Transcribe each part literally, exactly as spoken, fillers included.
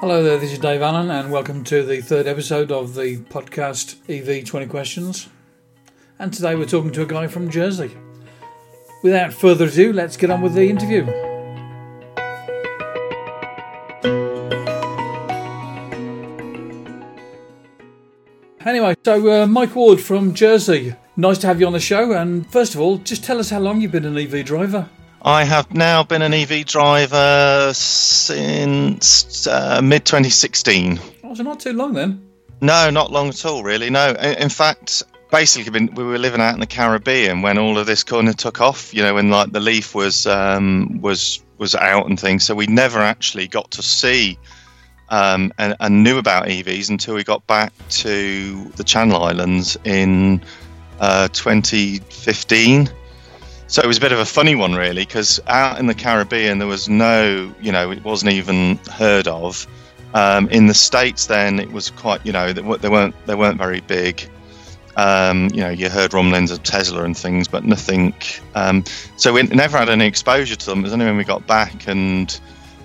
Hello there, this is Dave Allen and welcome to the third episode of the podcast E V twenty Questions. And today we're talking to a guy from Jersey. Without further ado, let's get on with the interview. Anyway, so uh, Mike Ward from Jersey, nice to have you on the show. And first of all, just tell us how long you've been an E V driver. I have now been an E V driver since uh, mid twenty sixteen. Oh, so not too long then? No, not long at all, really. No, in fact, basically we were living out in the Caribbean when all of this kind of took off. You know, when like the Leaf was um, was was out and things. So we never actually got to see um, and, and knew about E Vs until we got back to the Channel Islands in uh, twenty fifteen. So it was a bit of a funny one, really, because out in the Caribbean, there was no, you know, it wasn't even heard of. Um, in the States, then it was quite, you know, they weren't they weren't very big. Um, you know, you heard rumblings of Tesla and things, but nothing. Um, so we never had any exposure to them. It was only when we got back and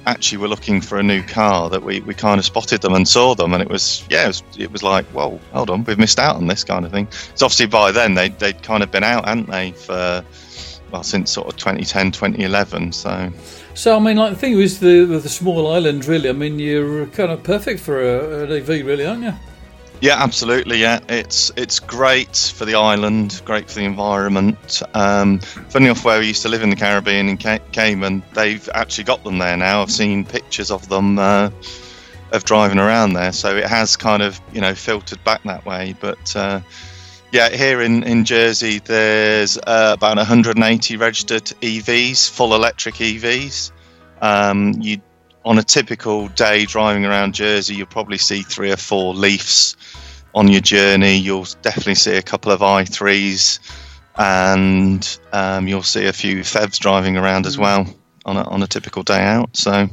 actually were looking for a new car that we, we kind of spotted them and saw them. And it was, yeah, it was, it was like, well, hold on, we've missed out on this kind of thing. So obviously by then, they, they'd kind of been out, hadn't they, for... well, since sort of twenty ten, twenty eleven, so... So, I mean, like, the thing is the the small island, really. I mean, you're kind of perfect for a, an E V, really, aren't you? Yeah, absolutely, yeah. It's it's great for the island, great for the environment. Um, funny enough, where we used to live in the Caribbean, in Ca- Cayman, they've actually got them there now. I've seen pictures of them, uh, of driving around there. So it has kind of, you know, filtered back that way, but... Uh, Yeah, here in, in Jersey, there's uh, about one hundred eighty registered E Vs, full electric E Vs. Um, you, on a typical day driving around Jersey, you'll probably see three or four Leafs on your journey. You'll definitely see a couple of i threes, and um, you'll see a few Fevs driving around as well on a, on a typical day out. So.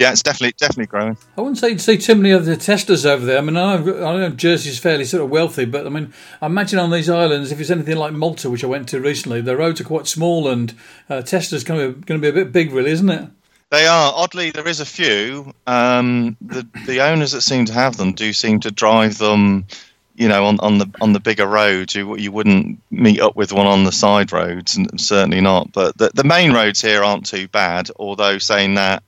Yeah, it's definitely definitely growing. I wouldn't say you'd see too many of the Teslas over there. I mean, I know, I know Jersey's fairly sort of wealthy, but I mean, I imagine on these islands, if it's anything like Malta, which I went to recently, the roads are quite small, and uh, Tesla's going to be a bit big, really, isn't it? They are. Oddly, there is a few. Um, the the owners that seem to have them do seem to drive them, you know, on, on the on the bigger roads. You you wouldn't meet up with one on the side roads, and certainly not. But the, the main roads here aren't too bad. Although saying that.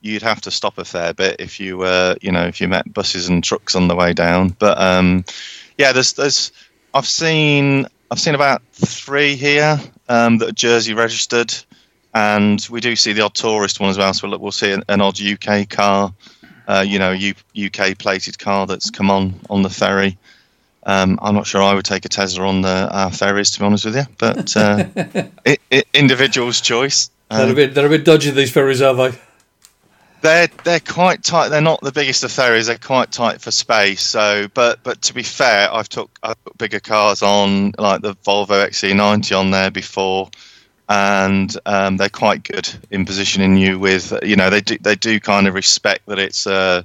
You'd have to stop a fair bit if you were, uh, you know, if you met buses and trucks on the way down. But um, yeah, there's, there's, I've seen, I've seen about three here um, that are Jersey registered, and we do see the odd tourist one as well. So we'll, we'll see an, an odd U K car, uh, you know, U, UK plated car that's come on on the ferry. Um, I'm not sure I would take a Tesla on the our ferries, to be honest with you, but uh, it, it, individual's choice. Um, they're a bit, they're a bit dodgy, these ferries, are they? They're they're quite tight. They're not the biggest of ferries. They're quite tight for space. So, but but to be fair, I've took I've put bigger cars on, like the Volvo X C ninety on there before, and um, they're quite good in positioning you with. You know, they do they do kind of respect that it's a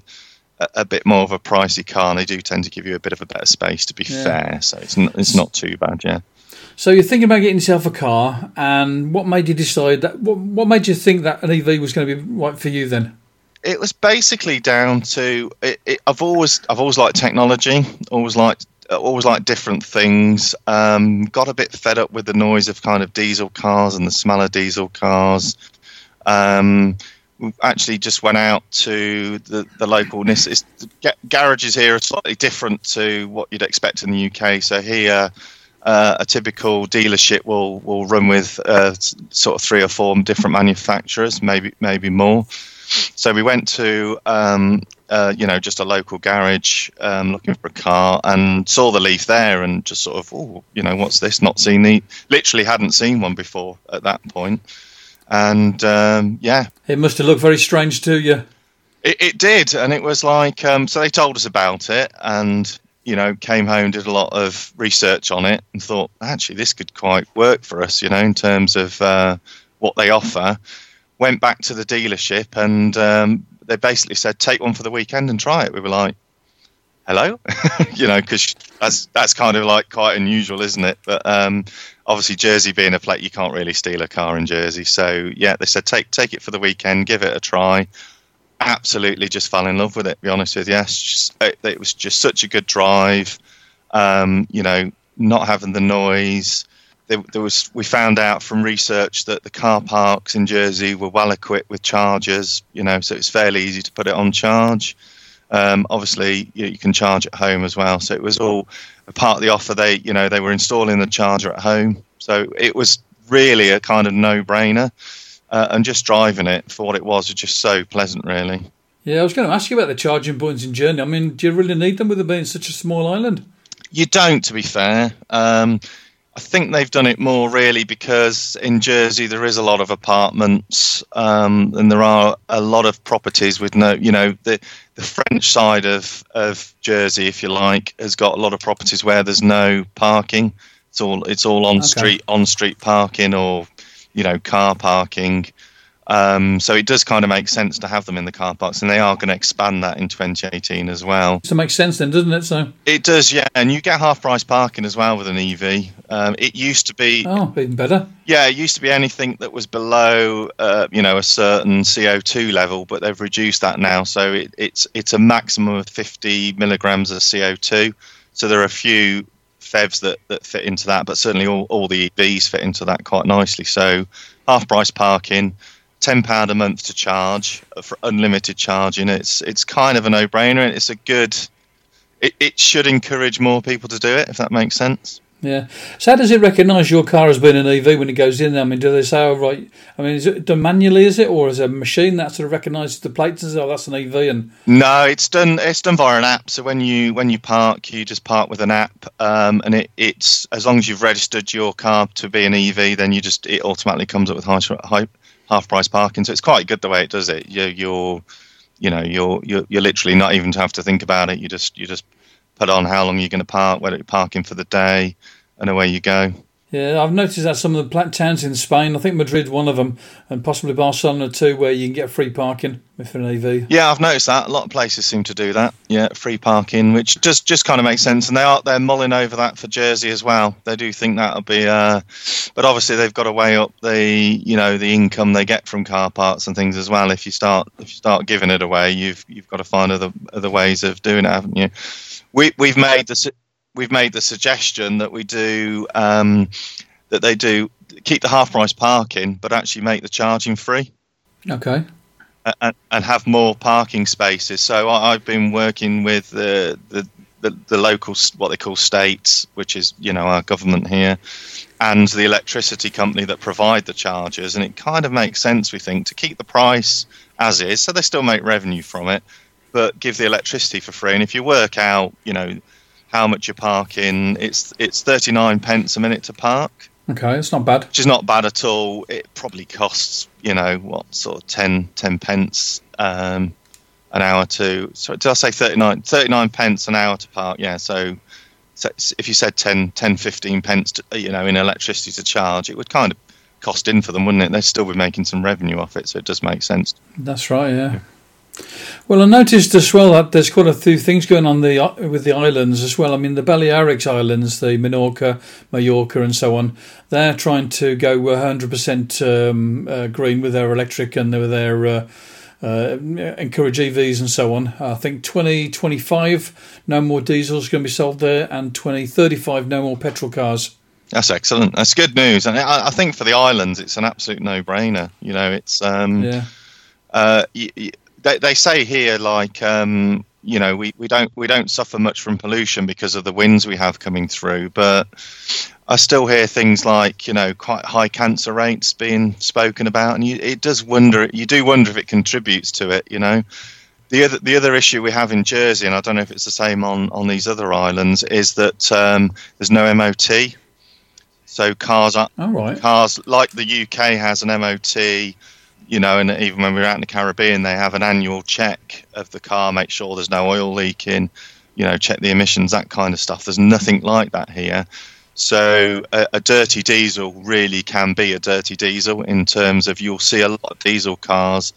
a bit more of a pricey car, and they do tend to give you a bit of a better space. To be yeah. fair, so it's not, it's not too bad. Yeah. So you're thinking about getting yourself a car, and what made you decide that? What what made you think that an E V was going to be right for you then? It was basically down to it, it, I've always I've always liked technology, always liked always liked different things. Um, got a bit fed up with the noise of kind of diesel cars and the smell of diesel cars. Um, we actually just went out to the the local Nissan garages here are slightly different to what you'd expect in the U K. So here. Uh, a typical dealership will will run with uh, sort of three or four different manufacturers, maybe maybe more. So we went to um, uh, you know just a local garage um, looking for a car and saw the Leaf there and just sort of oh you know what's this? Not seen the literally hadn't seen one before at that point, and um, yeah, it must have looked very strange to you. It, it did, and it was like um, so they told us about it and. You know, came home, did a lot of research on it and thought, actually, this could quite work for us, you know, in terms of uh, what they offer. Went back to the dealership and um, they basically said, take one for the weekend and try it. We were like, hello? you know, because that's, that's kind of like quite unusual, isn't it? But um, obviously, Jersey being a plate, you can't really steal a car in Jersey. So, yeah, they said, take take it for the weekend, give it a try. absolutely just fell in love with it, to be honest with you. Just, it, it was just such a good drive. Um, you know, not having the noise. There, there was. We found out from research that the car parks in Jersey were well equipped with chargers. You know, so it's fairly easy to put it on charge. Um, obviously, you, you can charge at home as well. So it was all a part of the offer. They, you know, they were installing the charger at home. So it was really a kind of no-brainer. Uh, and just driving it for what it was was just so pleasant, really. Yeah, I was going to ask you about the charging points in Jersey. I mean, do you really need them with it being such a small island? You don't, to be fair. Um, I think they've done it more really because in Jersey there is a lot of apartments um, and there are a lot of properties with no, you know, the the French side of, of Jersey, if you like, has got a lot of properties where there's no parking. It's all it's all on okay. street on street parking or, you know, car parking. Um, so it does kind of make sense to have them in the car parks, and they are going to expand that in twenty eighteen as well. So it makes sense then, doesn't it? So it does, yeah. And you get half-price parking as well with an E V. Um, it used to be... Oh, even better. Yeah, it used to be anything that was below, uh, you know, a certain C O two level, but they've reduced that now. So it, it's it's a maximum of fifty milligrams of C O two. So there are a few F E Vs that, that fit into that, but certainly all, all the E Vs fit into that quite nicely. So half-price parking... ten pounds a month to charge for unlimited charging. It's it's kind of a no-brainer, and it's a good. It, it should encourage more people to do it, if that makes sense. Yeah. So how does it recognise your car as being an E V when it goes in? I mean, do they say, "Oh, right"? I mean, is it done manually? Is it, or is it a machine that sort of recognises the plates and says, "Oh, that's an E V"? And no, it's done. It's done via an app. So when you when you park, you just park with an app, um, and it, it's as long as you've registered your car to be an E V, then you just it automatically comes up with high. high half price parking. So it's quite good the way it does it. You're, you're you know you're, you're you're literally not even to have to think about it. You just you just put on how long you're going to park, whether you're parking for the day, and away you go. Yeah, I've noticed that some of the towns in Spain, I think Madrid one of them, and possibly Barcelona too, where you can get free parking with an E V. Yeah, I've noticed that a lot of places seem to do that. Yeah, free parking, which just just kind of makes sense. And they are they're mulling over that for Jersey as well. They do think that'll be, uh, but obviously they've got to weigh up the you know the income they get from car parks and things as well. If you start if you start giving it away, you've you've got to find other other ways of doing it, haven't you? We we've made the. We've made the suggestion that we do um, that they do keep the half price parking, but actually make the charging free. Okay. And, and have more parking spaces. So I, I've been working with the, the the the local, what they call states, which is you know our government here, and the electricity company that provide the chargers. And it kind of makes sense, we think, to keep the price as is, so they still make revenue from it, but give the electricity for free. And if you work out, you know. how much you're parking? It's it's thirty-nine pence a minute to park. Okay, it's not bad. Which is not bad at all. It probably costs you know what sort of ten pence um, an hour to. Sorry, did I say thirty-nine? thirty-nine pence an hour to park. Yeah. So, so if you said ten, ten, fifteen pence, to, you know, in electricity to charge, it would kind of cost in for them, wouldn't it? They'd still be making some revenue off it, so it does make sense. That's right. Yeah. yeah. Well, I noticed as well that there's quite a few things going on the with the islands as well. I mean, the Balearic Islands, the Minorca, Mallorca and so on, they're trying to go one hundred percent um, uh, green with their electric and with their uh, uh, encourage E Vs and so on. I think twenty twenty-five, no more diesels going to be sold there, and twenty thirty-five, no more petrol cars. That's excellent. That's good news. And I, I think for the islands, it's an absolute no-brainer. You know, it's... Um, yeah. Uh, y- y- They, they say here, like um, you know, we, we don't we don't suffer much from pollution because of the winds we have coming through. But I still hear things like you know quite high cancer rates being spoken about, and you, it does wonder. You do wonder if it contributes to it. You know, the other the other issue we have in Jersey, and I don't know if it's the same on, on these other islands, is that um, there's no M O T, so cars are All right. cars like the U K has an M O T. You know, and even when we were out in the Caribbean, they have an annual check of the car, make sure there's no oil leaking, you know, check the emissions, that kind of stuff. There's nothing like that here. So a, a dirty diesel really can be a dirty diesel in terms of you'll see a lot of diesel cars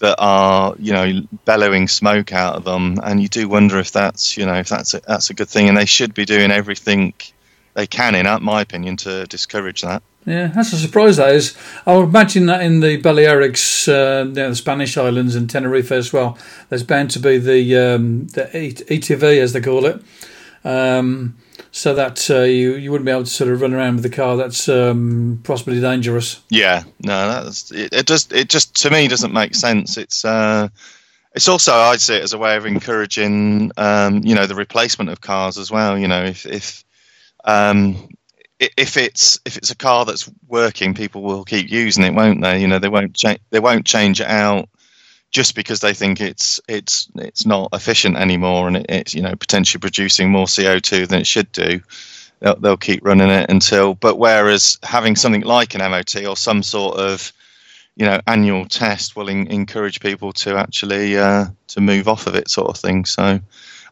that are, you know, bellowing smoke out of them. And you do wonder if that's, you know, if that's a, that's a good thing. And they should be doing everything they can, in my opinion, to discourage that. Yeah, that's a surprise, that is. I would imagine that in the Balearics, uh, you know, the Spanish islands and Tenerife as well, there's bound to be the, um, the E T V, as they call it, um, so that uh, you, you wouldn't be able to sort of run around with the car. That's um, possibly dangerous. Yeah, no, that's, it, it, just, it just, to me, doesn't make sense. It's... Uh, It's also, I see it as a way of encouraging, um, you know, the replacement of cars as well. You know, if if um, if it's if it's a car that's working, people will keep using it, won't they? You know, they won't cha- they won't change it out just because they think it's it's it's not efficient anymore, and it, it's you know potentially producing more C O two than it should do. They'll, they'll keep running it until. But whereas having something like an M O T or some sort of you know, annual test will in- encourage people to actually uh, to move off of it, sort of thing. So,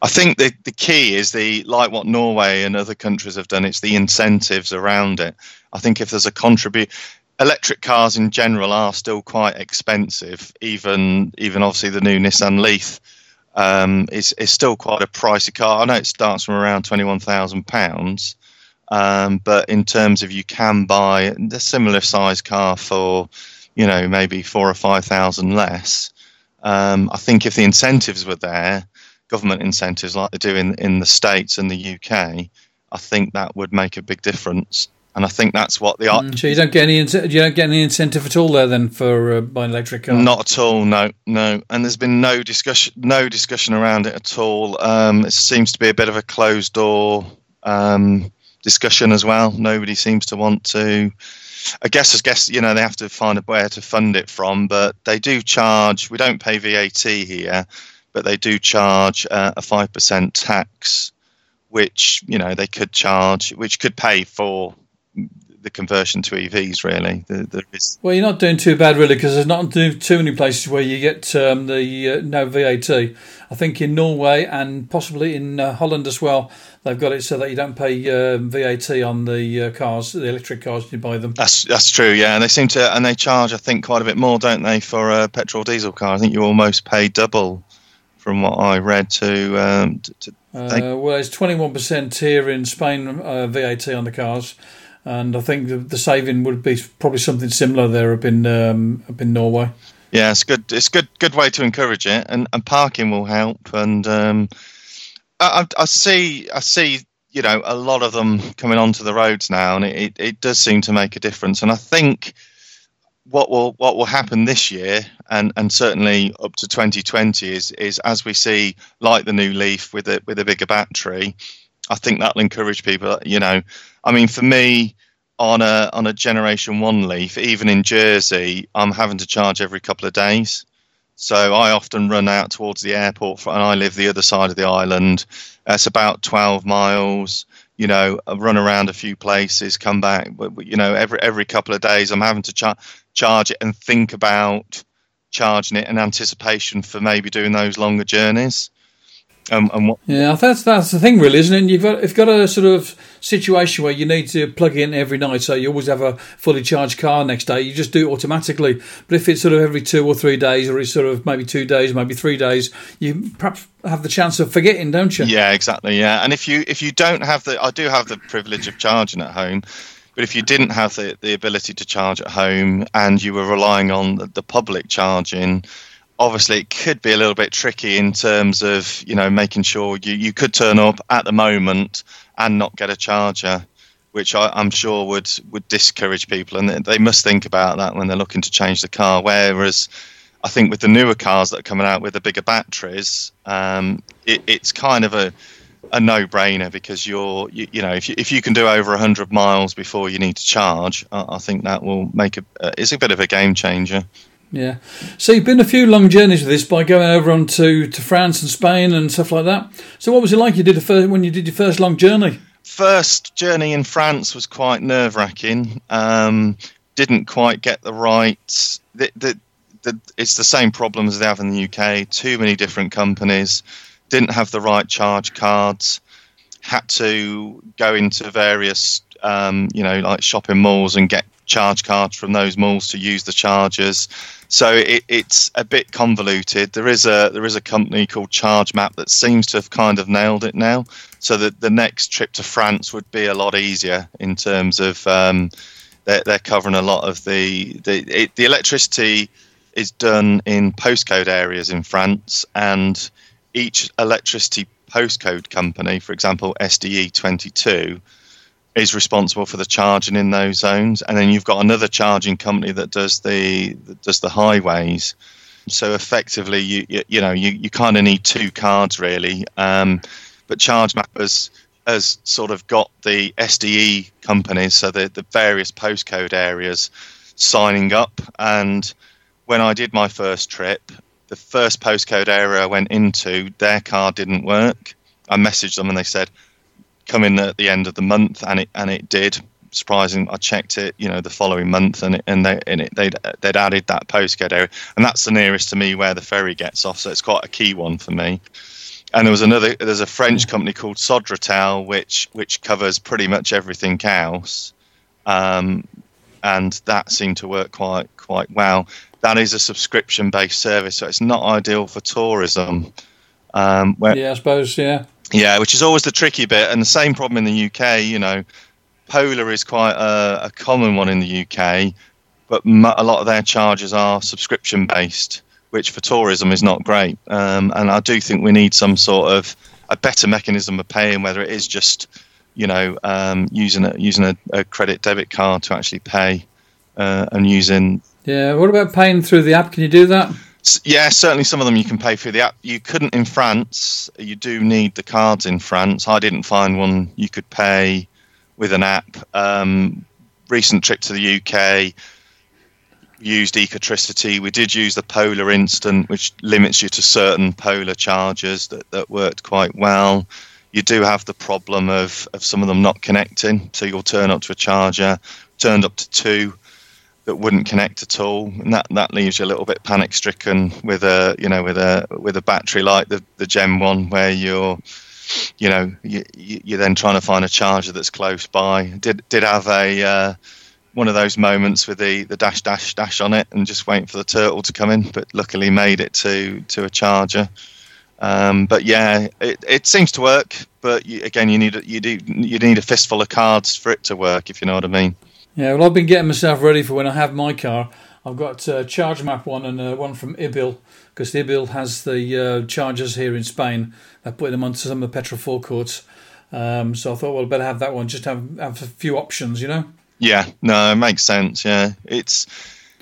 I think the the key is the like what Norway and other countries have done. It's the incentives around it. I think if there's a contribute, electric cars in general are still quite expensive. Even even obviously the new Nissan Leaf um, is is still quite a pricey car. I know it starts from around twenty one thousand pounds, but in terms of you can buy a similar size car for, you know, maybe four or five thousand less. Um, I think if the incentives were there, government incentives like they do in, in the States and the U K, I think that would make a big difference. And I think that's what the mm, so you don't get any you don't get any incentive at all there then for uh, buying electric cars? Not at all, no, no. And there's been no discussion, no discussion around it at all. Um, it seems to be a bit of a closed door um, discussion as well. Nobody seems to want to. I guess, I guess, you know, they have to find a way to fund it from, but they do charge, we don't pay V A T here, but they do charge uh, a five percent tax, which, you know, they could charge, which could pay for the conversion to E Vs, really. The, the is- well, you're not doing too bad, really, because there's not too many places where you get um, the uh, no V A T. I think in Norway and possibly in uh, Holland as well, they've got it so that you don't pay uh, V A T on the uh, cars, the electric cars, you buy them. That's that's true, yeah. And they seem to, and they charge, I think, quite a bit more, don't they, for a petrol diesel car? I think you almost pay double, from what I read, to... Um, to, to uh, well, it's twenty-one percent here in Spain, uh, V A T on the cars. And I think the, the saving would be probably something similar there up in um, up in Norway. Yeah, it's good. It's good. Good way to encourage it, and, and parking will help. And um, I, I see, I see, you know, a lot of them coming onto the roads now, and it, it does seem to make a difference. And I think what will what will happen this year, and, and certainly up to twenty twenty, is is as we see, like the new Leaf with a with a bigger battery. I think that'll encourage people, you know. I mean, for me, on a on a Generation one Leaf, even in Jersey, I'm having to charge every couple of days. So I often run out towards the airport, for, and I live the other side of the island. It's about twelve miles, you know, I run around a few places, come back. You know, every every couple of days I'm having to char- charge it and think about charging it in anticipation for maybe doing those longer journeys. Um, and what- yeah, that's that's the thing, really, isn't it? You've got you've got a sort of situation where you need to plug in every night, so you always have a fully charged car next day. You just do it automatically. But if it's sort of every two or three days, or it's sort of maybe two days, maybe three days, you perhaps have the chance of forgetting, don't you? Yeah, exactly. Yeah, and if you if you don't have the, I do have the privilege of charging at home, but if you didn't have the the ability to charge at home and you were relying on the, the public charging. Obviously, it could be a little bit tricky in terms of, you know, making sure you, you could turn up at the moment and not get a charger, which I, I'm sure would, would discourage people. And they must think about that when they're looking to change the car. Whereas I think with the newer cars that are coming out with the bigger batteries, um, it, it's kind of a, a no-brainer because, you're you, you know, if you, if you can do over one hundred miles before you need to charge, I, I think that will make a uh, – it's a bit of a game-changer. Yeah. So you've been a few long journeys with this by going over on to, to France and Spain and stuff like that. So what was it like you did a first, when you did your first long journey? First journey in France was quite nerve-wracking. Um, didn't quite get the right... The, the, the, it's the same problems they have in the U K. Too many different companies. Didn't have the right charge cards. Had to go into various, um, you know, like shopping malls and get charge cards from those malls to use the chargers, so it, it's a bit convoluted. There is a there is a company called ChargeMap that seems to have kind of nailed it now, so that the next trip to France would be a lot easier in terms of um, they're, they're covering a lot of the the it, the electricity is done in postcode areas in France, and each electricity postcode company, for example S D E twenty-two, is responsible for the charging in those zones, and then you've got another charging company that does the that does the highways. So effectively, you you, you know you, you kind of need two cards really. Um, but Charge Map has, has sort of got the S D E companies, so the the various postcode areas, signing up. And when I did my first trip, the first postcode area I went into, their card didn't work. I messaged them and they said, come in at the end of the month, and it and it did. Surprising, I checked it, you know, the following month, and it, and they and it, they'd they'd added that postcode area, and that's the nearest to me where the ferry gets off, so it's quite a key one for me. And there was another, there's a French company called Sodratel, which which covers pretty much everything else, um, and that seemed to work quite quite well. That is a subscription based service, so it's not ideal for tourism. Um, where, yeah, I suppose, yeah. Yeah, which is always the tricky bit, and the same problem in the U K. You know, Polar is quite a, a common one in the U K, but m- a lot of their charges are subscription-based, which for tourism is not great. Um, and I do think we need some sort of a better mechanism of paying, whether it is just, you know, um, using a, using a, a credit debit card to actually pay, uh, and using. Yeah, what about paying through the app? Can you do that? Yeah, certainly some of them you can pay through the app. You couldn't in France. You do need the cards in France. I didn't find one you could pay with an app. Um, recent trip to the U K, used Ecotricity. We did use the Polar Instant, which limits you to certain Polar charges that, that worked quite well. You do have the problem of, of some of them not connecting. So you'll turn up to a charger, turned up to two, that wouldn't connect at all, and that, that leaves you a little bit panic-stricken with a you know with a with a battery like the the Gen one, where you're you know you, you're then trying to find a charger that's close by. Did did have a uh, one of those moments with the, the dash dash dash on it, and just waiting for the turtle to come in, but luckily made it to to a charger. Um, but yeah, it it seems to work, but you, again you need you do you need a fistful of cards for it to work, if you know what I mean. Yeah, well, I've been getting myself ready for when I have my car. I've got uh, Charge Map one and uh, one from Ibil, because Ibil has the uh, chargers here in Spain. They're putting them onto some of the petrol forecourts. Um, so I thought, well, I'd better have that one, just have, have a few options, you know? Yeah, no, it makes sense, yeah. It's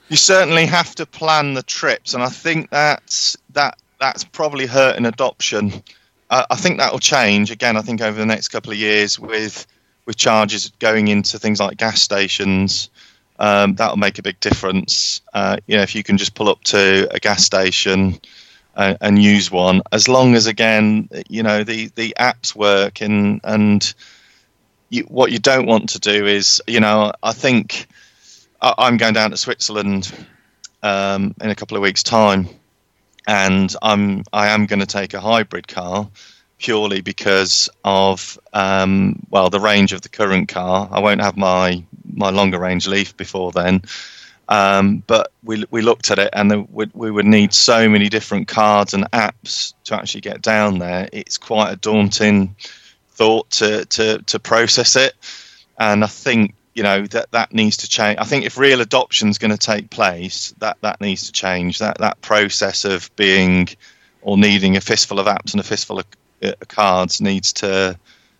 you certainly have to plan the trips, and I think that's, that, that's probably hurting adoption. Uh, I think that will change, again, I think over the next couple of years with... with charges going into things like gas stations, um, that'll make a big difference. Uh, you know, if you can just pull up to a gas station uh, and use one, as long as, again, you know, the, the apps work. And, and you, what you don't want to do is, you know, I think I, I'm going down to Switzerland um, in a couple of weeks' time, and I'm I am going to take a hybrid car, purely because of, um, well, the range of the current car. I won't have my, my longer range Leaf before then. Um, but we we looked at it, and the, we, we would need so many different cards and apps to actually get down there. It's quite a daunting thought to to, to process it. And I think, you know, that, that needs to change. I think if real adoption is going to take place, that, that needs to change. That, that process of being or needing a fistful of apps and a fistful of cards needs to,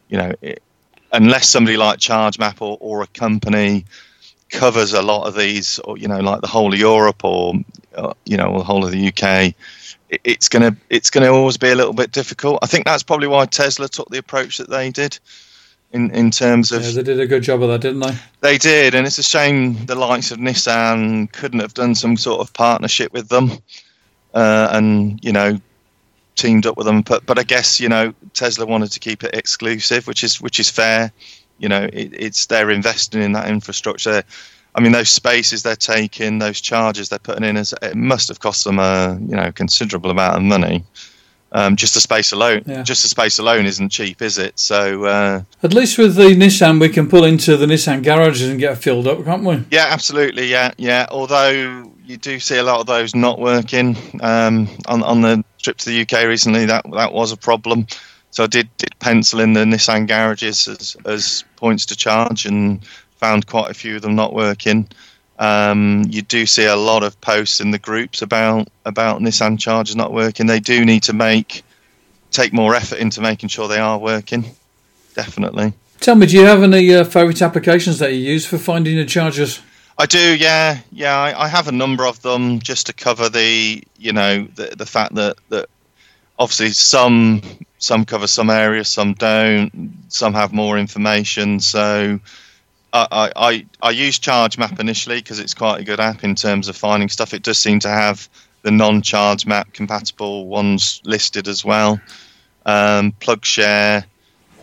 you know, it, unless somebody like Charge Map or, or a company covers a lot of these, or, you know, like the whole of Europe or, uh, you know, or the whole of the U K, it, it's going to it's going to always be a little bit difficult. I think that's probably why Tesla took the approach that they did in, in terms of... Yeah, they did a good job of that, didn't they? They did, and it's a shame the likes of Nissan couldn't have done some sort of partnership with them uh, and, you know, teamed up with them, but but I guess, you know, Tesla wanted to keep it exclusive, which is which is fair. You know, it, it's they're investing in that infrastructure. I mean, those spaces they're taking, those charges they're putting in, is it must have cost them a you know considerable amount of money. Um, just the space alone, yeah. just the space alone isn't cheap, is it? So uh, at least with the Nissan, we can pull into the Nissan garages and get filled up, can't we? Yeah, absolutely. Yeah, yeah. Although you do see a lot of those not working. Um, on on the trip to the U K recently, that that was a problem. So I did, did pencil in the Nissan garages as as points to charge, and found quite a few of them not working. Um, you do see a lot of posts in the groups about about Nissan chargers not working. They do need to make take more effort into making sure they are working, definitely. Tell me, do you have any uh, favourite applications that you use for finding the chargers? I do, yeah, yeah. I, I have a number of them just to cover the, you know, the, the fact that, that obviously some some cover some areas, some don't, some have more information. So I I, I use Charge Map initially because it's quite a good app in terms of finding stuff. It does seem to have the non-charge map compatible ones listed as well. Um, PlugShare,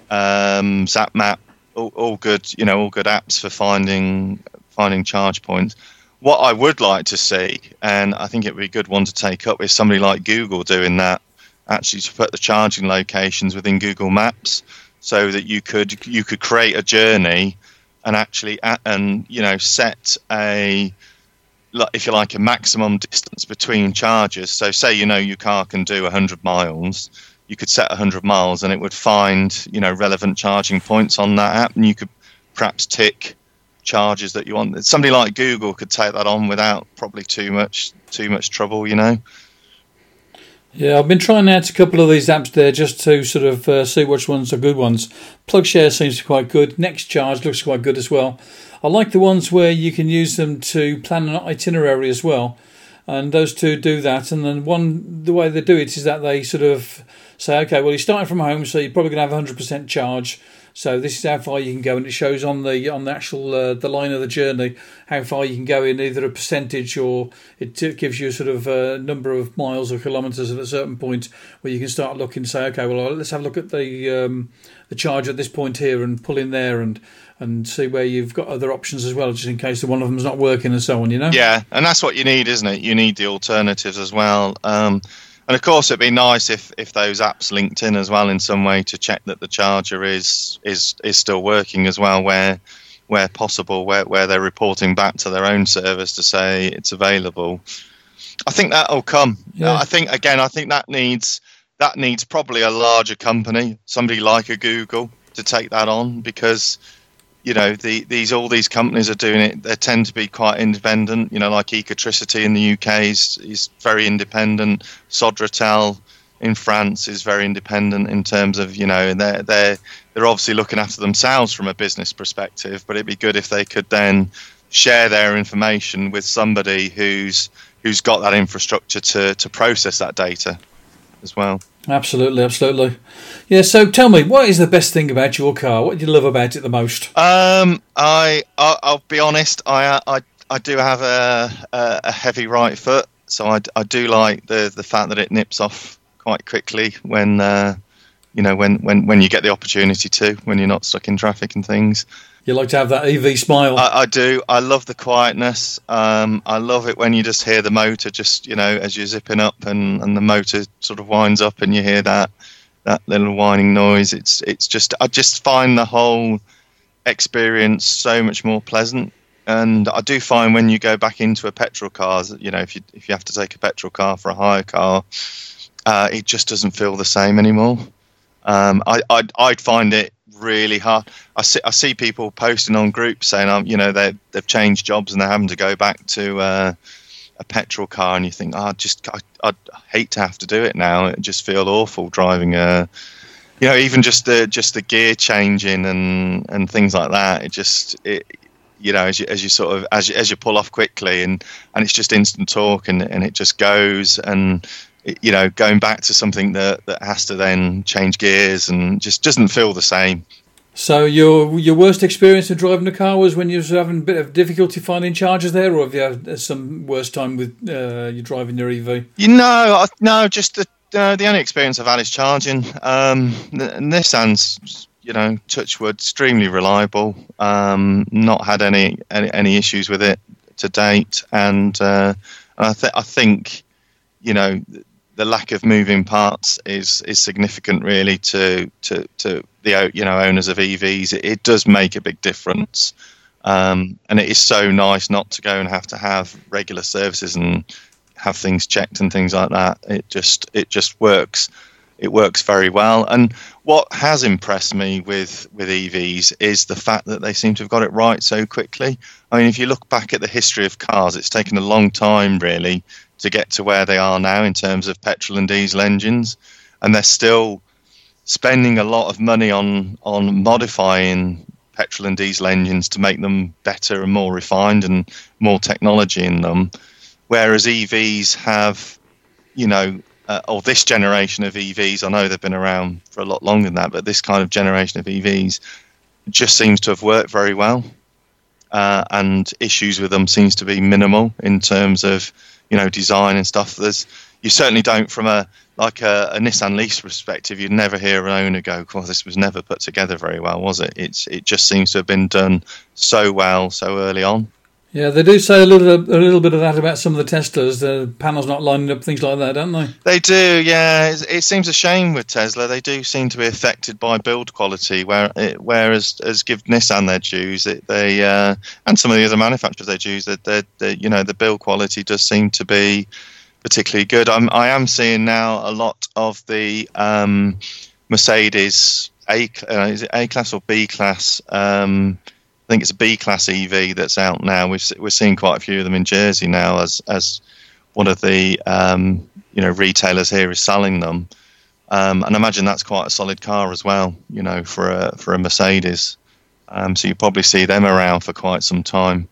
um, ZapMap, all, all good, you know, all good apps for finding. finding charge points. What I would like to see, and I think it would be a good one to take up, is somebody like Google doing that, actually, to put the charging locations within Google Maps, so that you could you could create a journey and actually and you know set a, if you like, a maximum distance between charges. So say you know your car can do one hundred miles, you could set one hundred miles, and it would find you know relevant charging points on that app, and you could perhaps tick charges that you want. Somebody like Google could take that on without probably too much too much trouble, you know. Yeah, I've been trying to add a couple of these apps there just to sort of uh, see which ones are good ones. PlugShare seems quite good. Next Charge looks quite good as well. I like the ones where you can use them to plan an itinerary as well. And those two do that. And then one, the way they do it is that they sort of say, okay, well, you're starting from home, so you're probably going to have one hundred percent charge. So this is how far you can go, and it shows on the on the actual uh, the line of the journey how far you can go in either a percentage, or it t- gives you a sort of uh, number of miles or kilometres at a certain point where you can start looking. Say, okay, well, let's have a look at the um, the charge at this point here, and pull in there, and and see where you've got other options as well, just in case the one of them's not working and so on. You know. Yeah, and that's what you need, isn't it? You need the alternatives as well. Um, And, of course, it'd be nice if, if those apps linked in as well in some way to check that the charger is is, is still working as well where where possible, where, where they're reporting back to their own service to say it's available. I think that'll come. Yeah. I think, again, I think that needs that needs probably a larger company, somebody like a Google, to take that on, because, you know, the, these all these companies are doing it. They tend to be quite independent. You know, like Ecotricity in the U K is, is very independent. Sodratel in France is very independent in terms of, you know, they're they're they're obviously looking after themselves from a business perspective. But it'd be good if they could then share their information with somebody who's who's got that infrastructure to to process that data as well. Absolutely, absolutely. Yeah, so tell me, what is the best thing about your car? What do you love about it the most? Um, I, I, I'll be honest, I, I, I do have a, a heavy right foot, so I, I do like the, the fact that it nips off quite quickly when, uh, you know, when, when, when you get the opportunity to, when you're not stuck in traffic and things. You like to have that E V smile. I, I do. I love the quietness. Um, I love it when you just hear the motor just, you know, as you're zipping up and, and the motor sort of winds up and you hear that that little whining noise. It's it's just I just find the whole experience so much more pleasant. And I do find when you go back into a petrol car, you know, if you if you have to take a petrol car for a hire car, uh, it just doesn't feel the same anymore. Um, I I'd, I'd find it really hard. I see, I see people posting on groups saying, um, you know, they they've changed jobs and they're having to go back to uh, a petrol car, and you think, oh, just I, I'd hate to have to do it now. It just feel awful driving a, you know, even just the just the gear changing and, and things like that. It just it, you know, as you as you sort of as you, as you pull off quickly and, and it's just instant talk and and it just goes and. You know, going back to something that, that has to then change gears and just doesn't feel the same. So your your worst experience of driving a car was when you were having a bit of difficulty finding chargers there, or have you had some worst time with uh, you driving your E V? You know, no, just the uh, the only experience I've had is charging. Um, Nissan's, you know, touchwood, extremely reliable. Um, not had any, any any issues with it to date, and uh, and I, th- I think you know. The lack of moving parts is, is significant, really, to to to the you know owners of E Vs. It, it does make a big difference, um, and it is so nice not to go and have to have regular services and have things checked and things like that. It just it just works. it works very well. And what has impressed me with, with E Vs is the fact that they seem to have got it right so quickly. I mean, if you look back at the history of cars, it's taken a long time, really, to get to where they are now in terms of petrol and diesel engines. And they're still spending a lot of money on, on modifying petrol and diesel engines to make them better and more refined and more technology in them. Whereas E Vs have, you know, uh, or this generation of E Vs, I know they've been around for a lot longer than that, but this kind of generation of E Vs just seems to have worked very well. Uh, and issues with them seems to be minimal in terms of, you know, design and stuff. There's, you certainly don't, from a like a, a Nissan Leaf perspective, you'd never hear an owner go, well, this was never put together very well, was it? It's It just seems to have been done so well so early on. Yeah, they do say a little, a little bit of that about some of the Teslas, the panels not lining up, things like that, don't they? They do, yeah. It, it seems a shame with Tesla. They do seem to be affected by build quality, where, whereas as give Nissan their dues, it, they uh, and some of the other manufacturers their dues, that they, they, you know, the build quality does seem to be particularly good. I'm, I am seeing now a lot of the um, Mercedes A, uh, is it A-Class or B-Class? Um, I think it's a B-Class E V that's out now. We've, we're seeing quite a few of them in Jersey now, as as one of the um, you know retailers here is selling them, um, and I imagine that's quite a solid car as well, you know, for a for a Mercedes. Um, so you probably see them around for quite some time.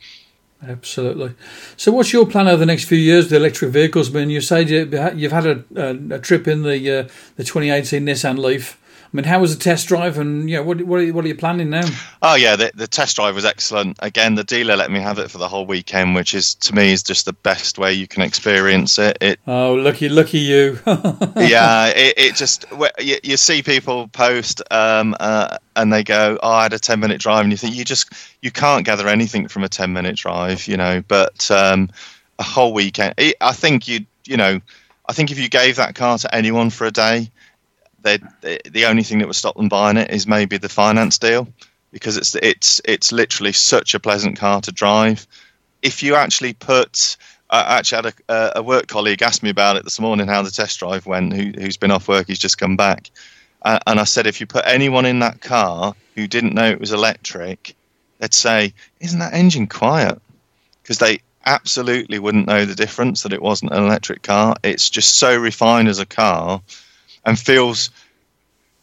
Absolutely. So what's your plan over the next few years with electric vehicles? I mean, you said you've had a, a, a trip in the uh, the twenty eighteen Nissan Leaf. I mean, how was the test drive, and you know, what what are you, what are you planning now? Oh yeah, the, the test drive was excellent. Again, the dealer let me have it for the whole weekend, which is to me is just the best way you can experience it. It oh, lucky, lucky you! Yeah, it, it just you, you see people post um, uh, and they go, oh, "I had a ten minute drive," and you think you just you can't gather anything from a ten minute drive, you know. But um, a whole weekend, it, I think you you know, I think if you gave that car to anyone for a day, They, the only thing that would stop them buying it is maybe the finance deal, because it's it's it's literally such a pleasant car to drive. If you actually put, I actually had a, a work colleague ask me about it this morning, how the test drive went, who, who's been off work, he's just come back. Uh, and I said, if you put anyone in that car who didn't know it was electric, they'd say, isn't that engine quiet? Because they absolutely wouldn't know the difference that it wasn't an electric car. It's just so refined as a car. And feels,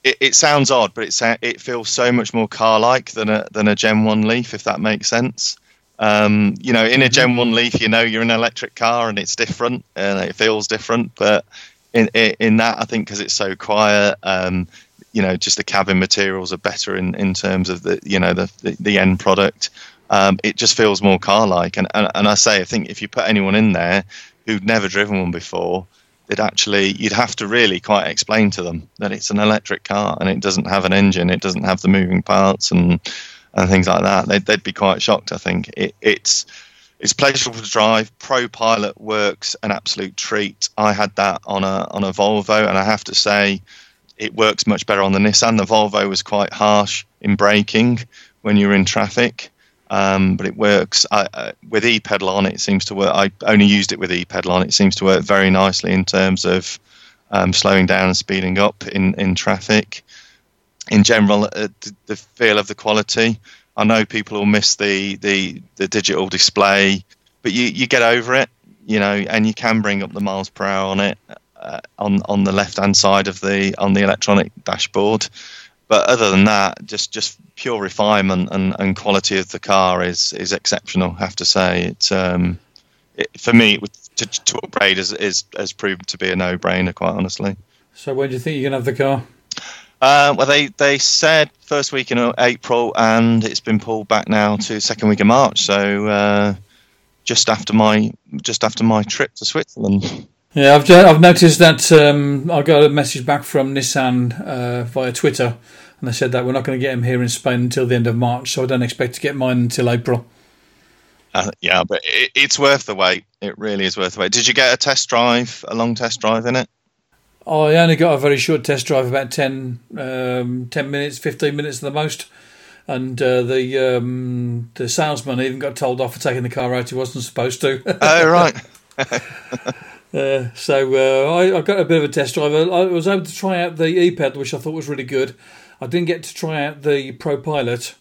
it, it sounds odd, but it it feels so much more car-like than a than a Gen one Leaf, if that makes sense. Um, you know, in a Gen one Leaf, you know you're in an electric car and it's different and it feels different. But in in that, I think because it's so quiet, um, you know, just the cabin materials are better in, in terms of the you know the the, the end product. Um, it just feels more car-like. And, and and I say, I think if you put anyone in there who'd never driven one before, It actually, you'd have to really quite explain to them that it's an electric car and it doesn't have an engine, it doesn't have the moving parts and and things like that. They'd, they'd be quite shocked, I think. It, it's it's pleasurable to drive. Pro Pilot works an absolute treat. I had that on a on a Volvo, and I have to say, it works much better on the Nissan. The Volvo was quite harsh in braking when you're in traffic. Um, but it works I, uh, with ePedal on. It seems to work. I only used it with ePedal on. It seems to work very nicely in terms of um, slowing down and speeding up in, in traffic. In general, uh, the feel of the quality. I know people will miss the the, the digital display, but you, you get over it, you know, and you can bring up the miles per hour on it uh, on on the left hand side of the on the electronic dashboard. But other than that, just, just pure refinement and, and quality of the car is is exceptional, I have to say. It, um, it, for me, it, to, to upgrade is, is, has proven to be a no-brainer, quite honestly. So when do you think you're going to have the car? Uh, well, they, they said first week in April, and it's been pulled back now to second week of March, so uh, just after my just after my trip to Switzerland. Yeah, I've I've noticed that um, I got a message back from Nissan uh, via Twitter, and they said that we're not going to get them here in Spain until the end of March, so I don't expect to get mine until April. Uh, yeah, but it, it's worth the wait. It really is worth the wait. Did you get a test drive, a long test drive in it? Oh, I only got a very short test drive, about ten, um, ten minutes, fifteen minutes at the most. And uh, the um, the salesman even got told off for taking the car out he wasn't supposed to. Oh, right. Uh, so uh, I, I got a bit of a test drive. I, I was able to try out the E-Pad, which I thought was really good. I didn't get to try out the Pro Pilot,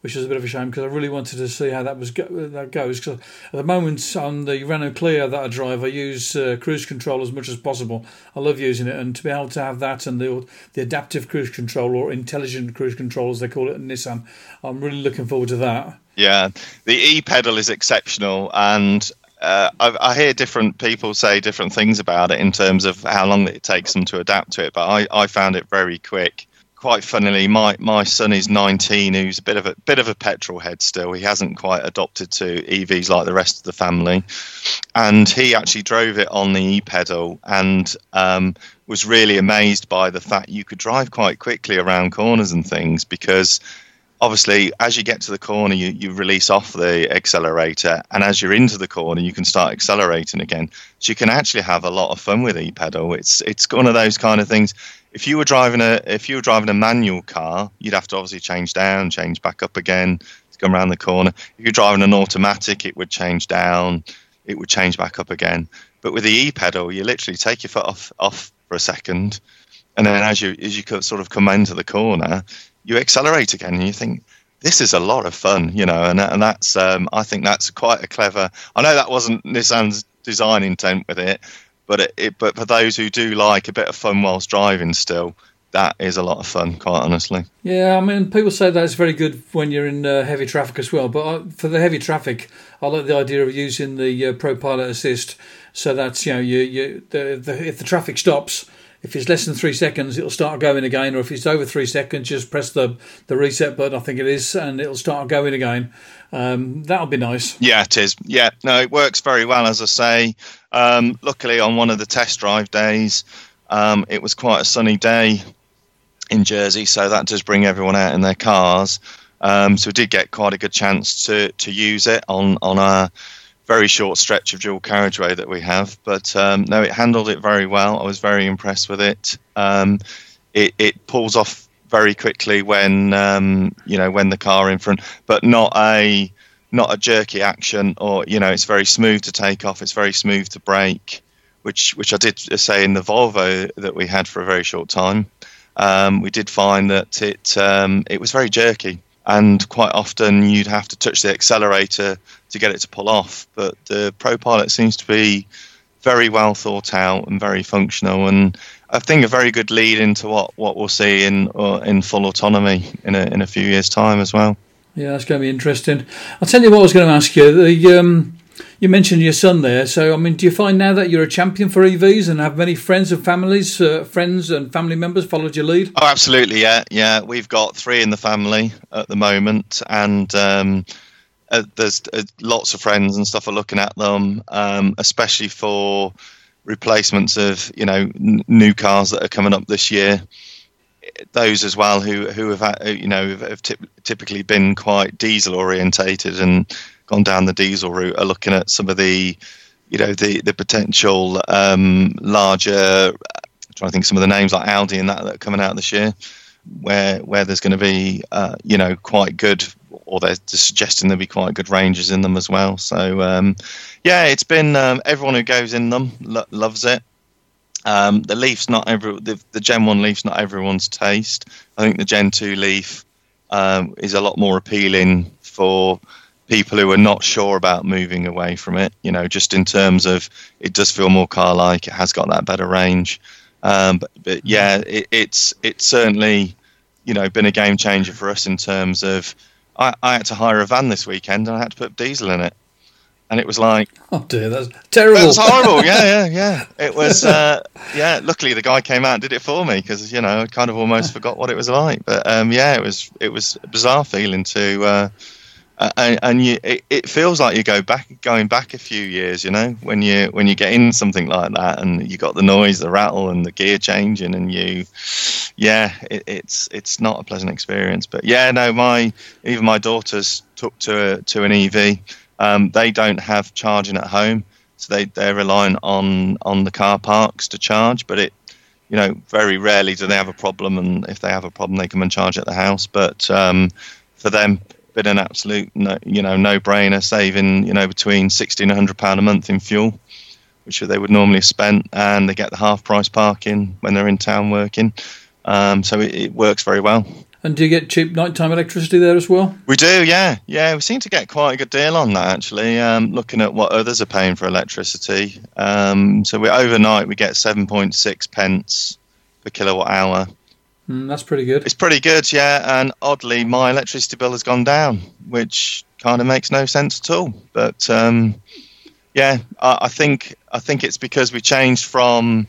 which is a bit of a shame because I really wanted to see how that was go- that goes. Cause at the moment on the Renault Clio that I drive, I use uh, cruise control as much as possible. I love using it, and to be able to have that and the the adaptive cruise control, or intelligent cruise control as they call it in Nissan, I'm really looking forward to that. Yeah, the e-pedal is exceptional, and uh, I, I hear different people say different things about it in terms of how long it takes them to adapt to it, but I, I found it very quick. Quite funnily, my, my son is nineteen, who's a bit of a bit of a petrol head still. He hasn't quite adopted to E Vs like the rest of the family, and he actually drove it on the e-pedal and um, was really amazed by the fact you could drive quite quickly around corners and things, because obviously as you get to the corner you, you release off the accelerator, and as you're into the corner you can start accelerating again. So you can actually have a lot of fun with e-pedal. It's it's one of those kind of things. If you were driving a if you were driving a manual car, you'd have to obviously change down, change back up again to come around the corner. If you're driving an automatic, it would change down, it would change back up again. But with the e-pedal, you literally take your foot off off for a second, and then as you as you sort of come into the corner, you accelerate again, and you think, this is a lot of fun, you know. And and that's um, I think that's quite a clever. I know that wasn't Nissan's design intent with it. But it, it, but for those who do like a bit of fun whilst driving still, that is a lot of fun, quite honestly. Yeah, I mean, people say that's very good when you're in uh, heavy traffic as well. But I, for the heavy traffic, I like the idea of using the uh, Pro Pilot Assist. So that's, you know, you, you the, the, if the traffic stops, if it's less than three seconds, it'll start going again. Or if it's over three seconds, just press the, the reset button, I think it is, and it'll start going again. Um, that'll be nice. Yeah, it is. Yeah, no, it works very well, as I say. Um, luckily, on one of the test drive days, um, it was quite a sunny day in Jersey, so that does bring everyone out in their cars. Um, so we did get quite a good chance to, to use it on, on our very short stretch of dual carriageway that we have. But um, no, it handled it very well. I was very impressed with it. Um, it, it pulls off very quickly when um, you know when the car in front, but not a not a jerky action, or you know, it's very smooth to take off, it's very smooth to brake, which which I did say in the Volvo that we had for a very short time. Um, we did find that it um, it was very jerky, and quite often you'd have to touch the accelerator to get it to pull off. But the Pro Pilot seems to be very well thought out and very functional, and I think a very good lead into what, what we'll see in uh, in full autonomy in a in a few years' time as well. Yeah, that's going to be interesting. I'll tell you what I was going to ask you. The, um, you mentioned your son there. So, I mean, do you find now that you're a champion for E Vs and have many friends and families, uh, friends and family members followed your lead? Oh, absolutely, yeah. Yeah, we've got three in the family at the moment, and um, uh, there's uh, lots of friends and stuff are looking at them, um, especially for replacements of, you know, n- new cars that are coming up this year. Those as well who who have had, you know have t- typically been quite diesel orientated and gone down the diesel route are looking at some of the you know the the potential um, larger. I'm trying to think some of the names like Audi and that that are coming out this year, where where there's going to be uh, you know quite good, or they're suggesting there'll be quite good ranges in them as well. So um, yeah, it's been um, everyone who goes in them lo- loves it. Um, the Leaf's not every the, the Gen one Leaf's not everyone's taste. I think the Gen two Leaf um, is a lot more appealing for people who are not sure about moving away from it. You know, just in terms of it does feel more car-like. It has got that better range. Um, but, but yeah, it, it's it's certainly you know been a game changer for us in terms of I, I had to hire a van this weekend and I had to put diesel in it. And it was like, oh dear, that's terrible. It was horrible. Yeah, yeah, yeah. It was, uh, yeah. Luckily, the guy came out and did it for me because you know I kind of almost forgot what it was like. But um, yeah, it was it was a bizarre feeling to, uh, uh, and, and you, it, it feels like you go back, going back a few years. You know, when you when you get in something like that, and you got the noise, the rattle, and the gear changing, and you, yeah, it, it's it's not a pleasant experience. But yeah, no, my even my daughters took to a, to an E V. Um, they don't have charging at home, so they, they're relying on, on the car parks to charge. But it, you know, very rarely do they have a problem, and if they have a problem, they come and charge at the house. But um, for them, been an absolute no, you know no brainer, saving you know between sixty and a hundred pound a month in fuel which they would normally have spent, and they get the half-price parking when they're in town working. Um, so it, it works very well. And do you get cheap nighttime electricity there as well? We do, yeah. Yeah, we seem to get quite a good deal on that, actually, um, looking at what others are paying for electricity. Um, so we overnight, we get seven point six pence per kilowatt hour. Mm, that's pretty good. It's pretty good, yeah. And oddly, my electricity bill has gone down, which kind of makes no sense at all. But, um, yeah, I, I think I think it's because we changed from,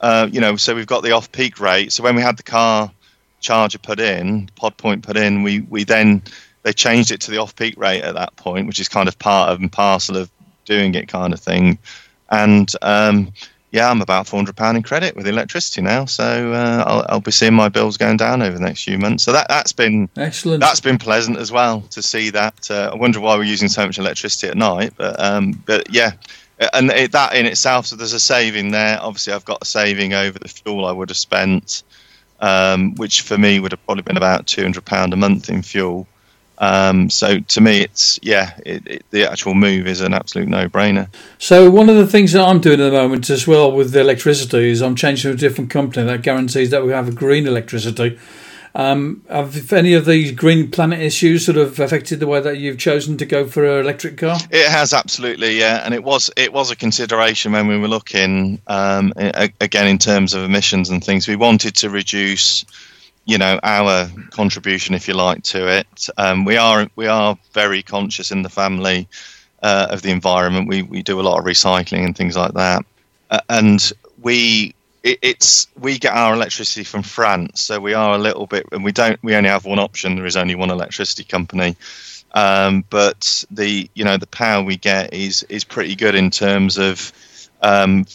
uh, you know, so we've got the off-peak rate. So when we had the car charger put in, pod point put in, we we then they changed it to the off-peak rate at that point, which is kind of part of and parcel of doing it, kind of thing. And um yeah I'm about four hundred pounds in credit with electricity now, so uh, I'll, I'll be seeing my bills going down over the next few months, so that that's been excellent. That's been pleasant as well to see that. uh, I wonder why we're using so much electricity at night, but um but yeah and it, that in itself, so there's a saving there. Obviously I've got a saving over the fuel I would have spent, Um, which for me would have probably been about two hundred pounds a month in fuel. Um, so to me, it's, yeah, it, it, the actual move is an absolute no-brainer. So one of the things that I'm doing at the moment as well with the electricity is I'm changing to a different company that guarantees that we have a green electricity. Um, have any of these green planet issues sort of affected the way that you've chosen to go for an electric car? It has, absolutely, yeah, and it was it was a consideration when we were looking, um, again, in terms of emissions and things. We wanted to reduce, you know, our contribution, if you like, to it. Um, we are we are very conscious in the family uh, of the environment. We we do a lot of recycling and things like that, uh, and we. It's we get our electricity from France, so we are a little bit, and we don't. We only have one option. There is only one electricity company, um, but the you know the power we get is is pretty good in terms of um,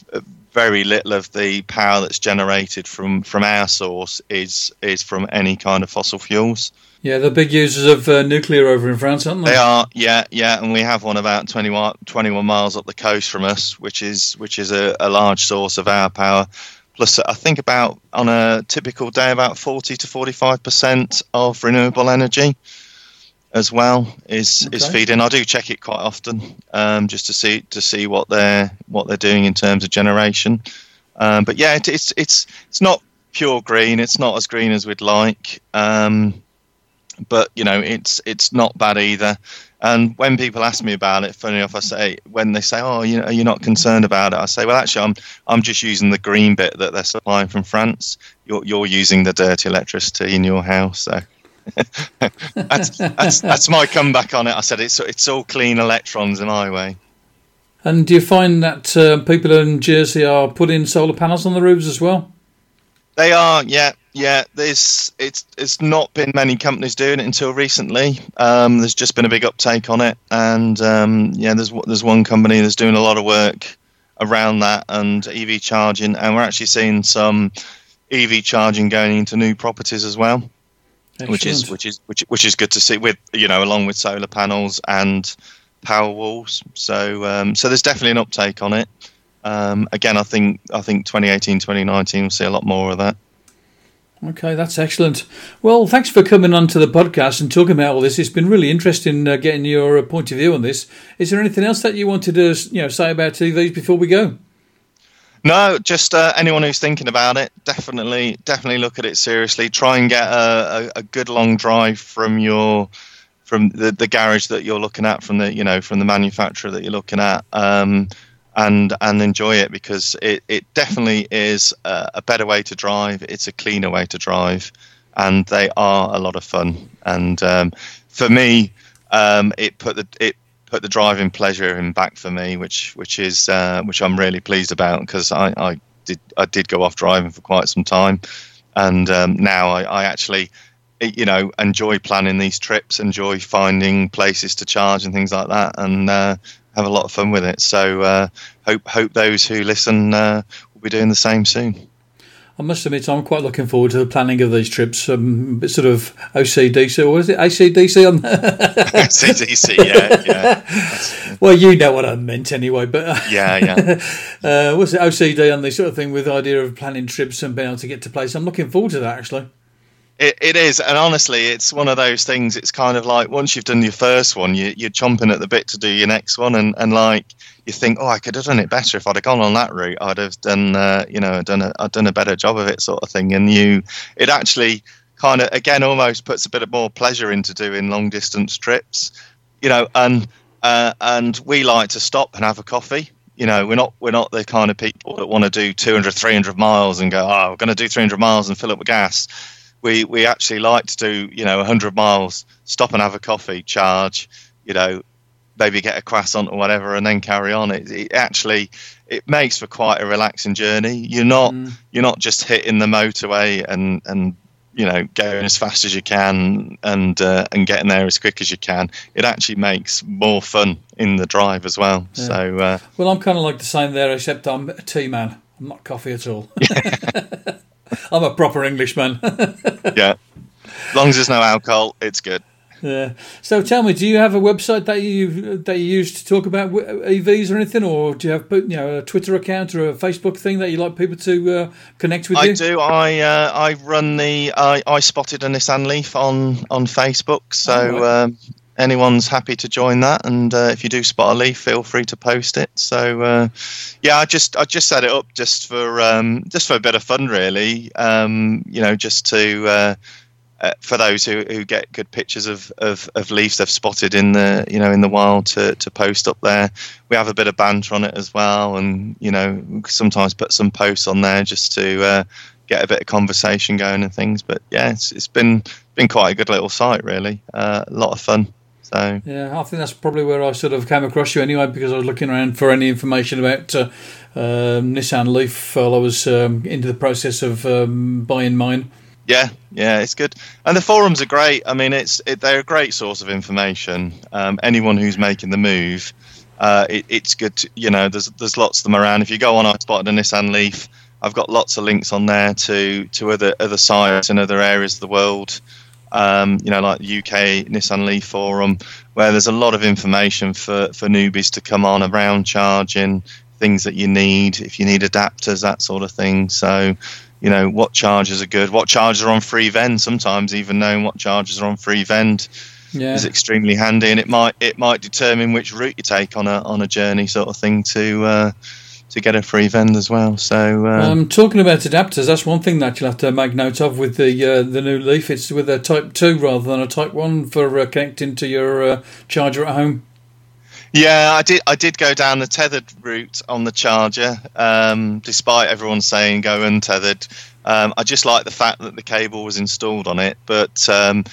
very little of the power that's generated from, from our source is is from any kind of fossil fuels. Yeah, they're big users of uh, nuclear over in France, aren't they? They are, yeah, yeah, and we have one about twenty-one miles up the coast from us, which is which is a, a large source of our power. Plus, I think about, on a typical day, about forty to forty-five percent of renewable energy as well is, okay. is feeding. I do check it quite often, um, just to see to see what they're what they're doing in terms of generation. Um, but yeah, it, it's it's it's not pure green. It's not as green as we'd like, um, but you know, it's it's not bad either. And when people ask me about it, funny enough, I say, when they say, oh, you know, you're not concerned about it, I say, well, actually, I'm I'm just using the green bit that they're supplying from France. You're you're using the dirty electricity in your house. So that's, that's that's my comeback on it. I said, it's, it's all clean electrons in my way. And do you find that uh, people in Jersey are putting solar panels on the roofs as well? They are, yeah. Yeah, there's it's it's not been many companies doing it until recently. Um, there's just been a big uptake on it, and um, yeah, there's there's one company that's doing a lot of work around that and E V charging, and we're actually seeing some E V charging going into new properties as well, Excellent. which is which is which which is good to see, with you know along with solar panels and power walls. So um, so there's definitely an uptake on it. Um, again, I think I think twenty eighteen, twenty nineteen we'll see a lot more of that. Okay, that's excellent. Well, thanks for coming on to the podcast and talking about all this. It's been really interesting uh, getting your uh, point of view on this. Is there anything else that you wanted to you know, say about E Vs before we go? No, just uh, anyone who's thinking about it, definitely definitely look at it seriously. Try and get a, a, a good long drive from your from the, the garage that you're looking at, from the you know from the manufacturer that you're looking at, um, and and enjoy it, because it, it definitely is a, a better way to drive. It's a cleaner way to drive, and they are a lot of fun. And um, for me, um, it put the it put the driving pleasure in back for me, which which is uh, which I'm really pleased about, because I, I did I did go off driving for quite some time, and um, now I, I actually you know enjoy planning these trips, enjoy finding places to charge and things like that, and uh, have a lot of fun with it. So uh, hope hope those who listen uh, will be doing the same soon. I must admit, I'm quite looking forward to the planning of these trips. Um, sort of O C D C, or is it A C D C on A C D C, yeah, yeah. Well, you know what I meant anyway. But yeah, yeah. uh, what's it O C D on this sort of thing, with the idea of planning trips and being able to get to place? I'm looking forward to that, actually. It, it is, and honestly, it's one of those things. It's kind of like once you've done your first one, you, you're chomping at the bit to do your next one, and, and like you think, oh, I could have done it better if I'd have gone on that route. I'd have done, uh, you know, done a, I'd done a better job of it, sort of thing. And you, it actually kind of again almost puts a bit of more pleasure into doing long distance trips, you know. And uh, and we like to stop and have a coffee. You know, we're not we're not the kind of people that want to do two hundred, three hundred miles and go, oh, we're going to do three hundred miles and fill up with gas. We we actually like to do, you know, one hundred miles, stop and have a coffee, charge, you know, maybe get a croissant or whatever, and then carry on. It, it actually, it makes for quite a relaxing journey. You're not mm. you're not just hitting the motorway and, and you know, going as fast as you can and uh, and getting there as quick as you can. It actually makes more fun in the drive as well. Yeah. So uh, well, I'm kind of like the same there, except I'm a tea man. I'm not coffee at all. Yeah. I'm a proper Englishman. Yeah. As long as there's no alcohol, it's good. Yeah. So tell me, do you have a website that you that you use to talk about E Vs or anything, or do you have, you know, a Twitter account or a Facebook thing that you like people to uh, connect with I you? I do. I uh, I run the I, I spotted a Nissan Leaf on on Facebook, so oh, right. um, anyone's happy to join that, and uh, if you do spot a leaf, feel free to post it. So uh, yeah, I just I just set it up just for um, just for a bit of fun, really. Um, you know, just to. Uh, Uh, for those who, who get good pictures of, of, of leaves they've spotted in the you know in the wild to, to post up there. We have a bit of banter on it as well, and you know sometimes put some posts on there just to uh, get a bit of conversation going and things. But yeah, it's it's been been quite a good little site, really. Uh, a lot of fun. So yeah, I think that's probably where I sort of came across you anyway, because I was looking around for any information about uh, um, Nissan Leaf while I was um, into the process of um, buying mine. Yeah, yeah, it's good, and the forums are great. I mean, it's it, they're a great source of information. Um, anyone who's making the move, uh, it, it's good. To, you know, there's there's lots of them around. If you go on, I spotted a Nissan Leaf. I've got lots of links on there to to other other sites in other areas of the world. Um, you know, like the U K Nissan Leaf forum, where there's a lot of information for for newbies to come on around charging, things that you need, if you need adapters, that sort of thing. So. You know, what chargers are good, what chargers are on free vend. Sometimes even knowing what chargers are on free vend yeah. is extremely handy, and it might it might determine which route you take on a on a journey, sort of thing, to uh, to get a free vend as well. So uh, um, talking about adapters, that's one thing that you'll have to make note of with the uh, the new Leaf. It's with a Type two rather than a Type one for uh, connecting to your uh, charger at home. Yeah, I did. I did go down the tethered route on the charger, um, despite everyone saying go untethered. Um, I just like the fact that the cable was installed on it, but um,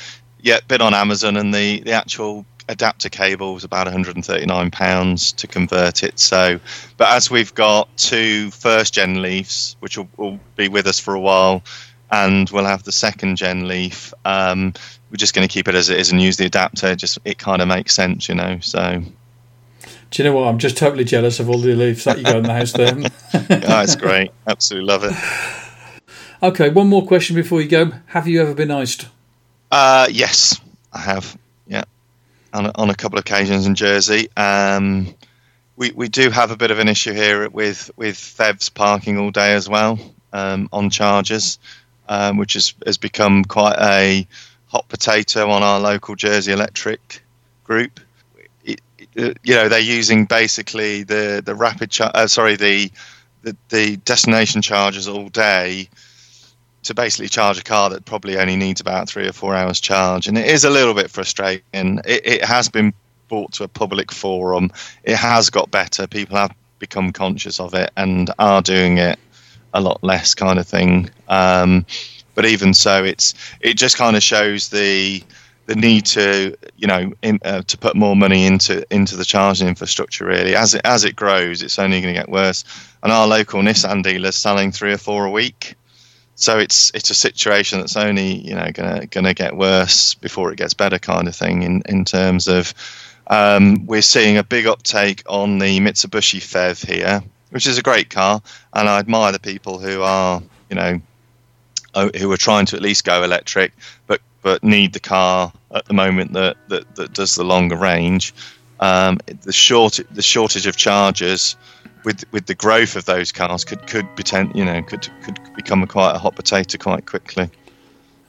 yeah, bid on Amazon, and the, the actual adapter cable was about one hundred thirty-nine pounds to convert it. So, but as we've got two first gen Leafs, which will, will be with us for a while, and we'll have the second gen Leaf. Um, we're just going to keep it as it is and use the adapter. Just it kind of makes sense, you know. So. Do you know what? I'm just totally jealous of all the Leafs that you got in the house there. Oh, it's great. Absolutely love it. Okay, one more question before you go. Have you ever been iced? Uh, yes, I have. Yeah, on a, on a couple of occasions in Jersey. Um, we we do have a bit of an issue here with with Fevs parking all day as well um, on chargers, um, which has has become quite a hot potato on our local Jersey Electric group. You know, they're using basically the the rapid char- uh, sorry the, the the destination chargers all day to basically charge a car that probably only needs about three or four hours charge, and it is a little bit frustrating. It, it has been brought to a public forum. It has got better. People have become conscious of it and are doing it a lot less, kind of thing. Um, but even so, it's it just kind of shows the. The need to, you know, in, uh, to put more money into into the charging infrastructure. Really, as it as it grows, it's only going to get worse. And our local Nissan dealer's selling three or four a week, so it's it's a situation that's only you know going going to get worse before it gets better, kind of thing. In in terms of, um, we're seeing a big uptake on the Mitsubishi Fev here, which is a great car, and I admire the people who are you know, who are trying to at least go electric, but but need the car at the moment that, that, that does the longer range. Um, the short the shortage of chargers with with the growth of those cars could could pretend, you know could could become a quite a hot potato quite quickly.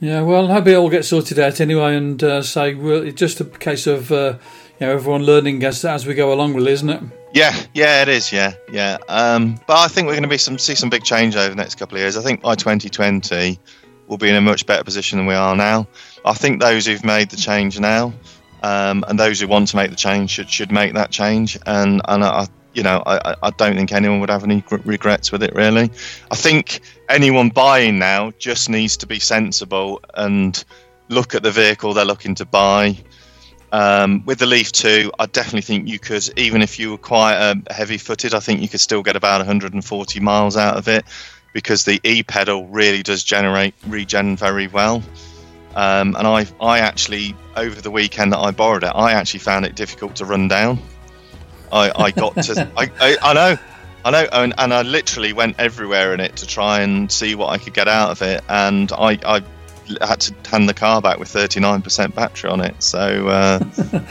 Yeah, well, I hope it all gets sorted out anyway, and uh, say well, it's just a case of uh, you know, everyone learning as as we go along, really, isn't it? Yeah, yeah, it is. Yeah, yeah. Um, but I think we're going to be some see some big change over the next couple of years. I think by twenty twenty we'll be in a much better position than we are now. I think those who've made the change now, um, and those who want to make the change should should make that change. And and I, you know, I I don't think anyone would have any regrets with it, really. I think anyone buying now just needs to be sensible and look at the vehicle they're looking to buy. Um, with the Leaf two, I definitely think you could, even if you were quite uh, heavy-footed, I think you could still get about one hundred forty miles out of it, because the e-pedal really does generate regen very well. Um, and I, I actually, over the weekend that I borrowed it, I actually found it difficult to run down. I, I got to, I, I, I know, I know, and, and I literally went everywhere in it to try and see what I could get out of it, and I, I had to hand the car back with thirty-nine percent battery on it. So uh,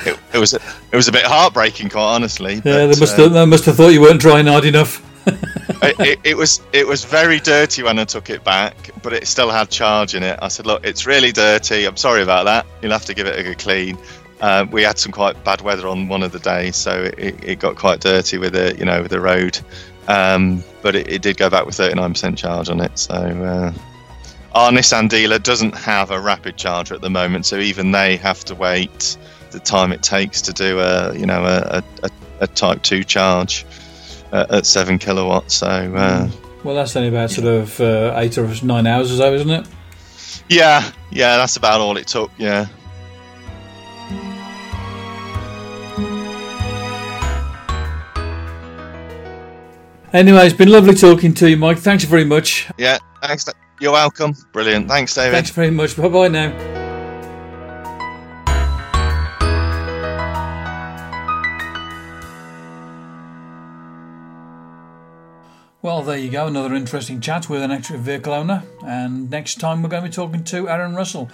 it, it was, it was a bit heartbreaking, quite honestly. Yeah, but they must, uh, have, they must have thought you weren't drying hard enough. it, it, it was it was very dirty when I took it back, but it still had charge in it. I said, look, it's really dirty. I'm sorry about that. You'll have to give it a good clean. Uh, we had some quite bad weather on one of the days, so it, it got quite dirty with the, you know, the road. Um, but it, it did go back with thirty-nine percent charge on it. So uh, our Nissan dealer doesn't have a rapid charger at the moment, so even they have to wait the time it takes to do a, you know, a, a, a Type two charge. Uh, at seven kilowatts, so uh, well, that's only about sort of uh, eight or nine hours or so, isn't it? Yeah, yeah, that's about all it took. Yeah. Anyway, it's been lovely talking to you, Mike. Thanks very much. Yeah, thanks. You're welcome. Brilliant. Thanks, David. Thanks very much. Bye bye now. Well, there you go, another interesting chat with an electric vehicle owner, and next time we're going to be talking to Aaron Russell,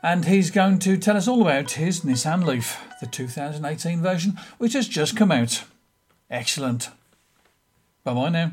and he's going to tell us all about his Nissan Leaf, the two thousand eighteen version, which has just come out. Excellent. Bye-bye now.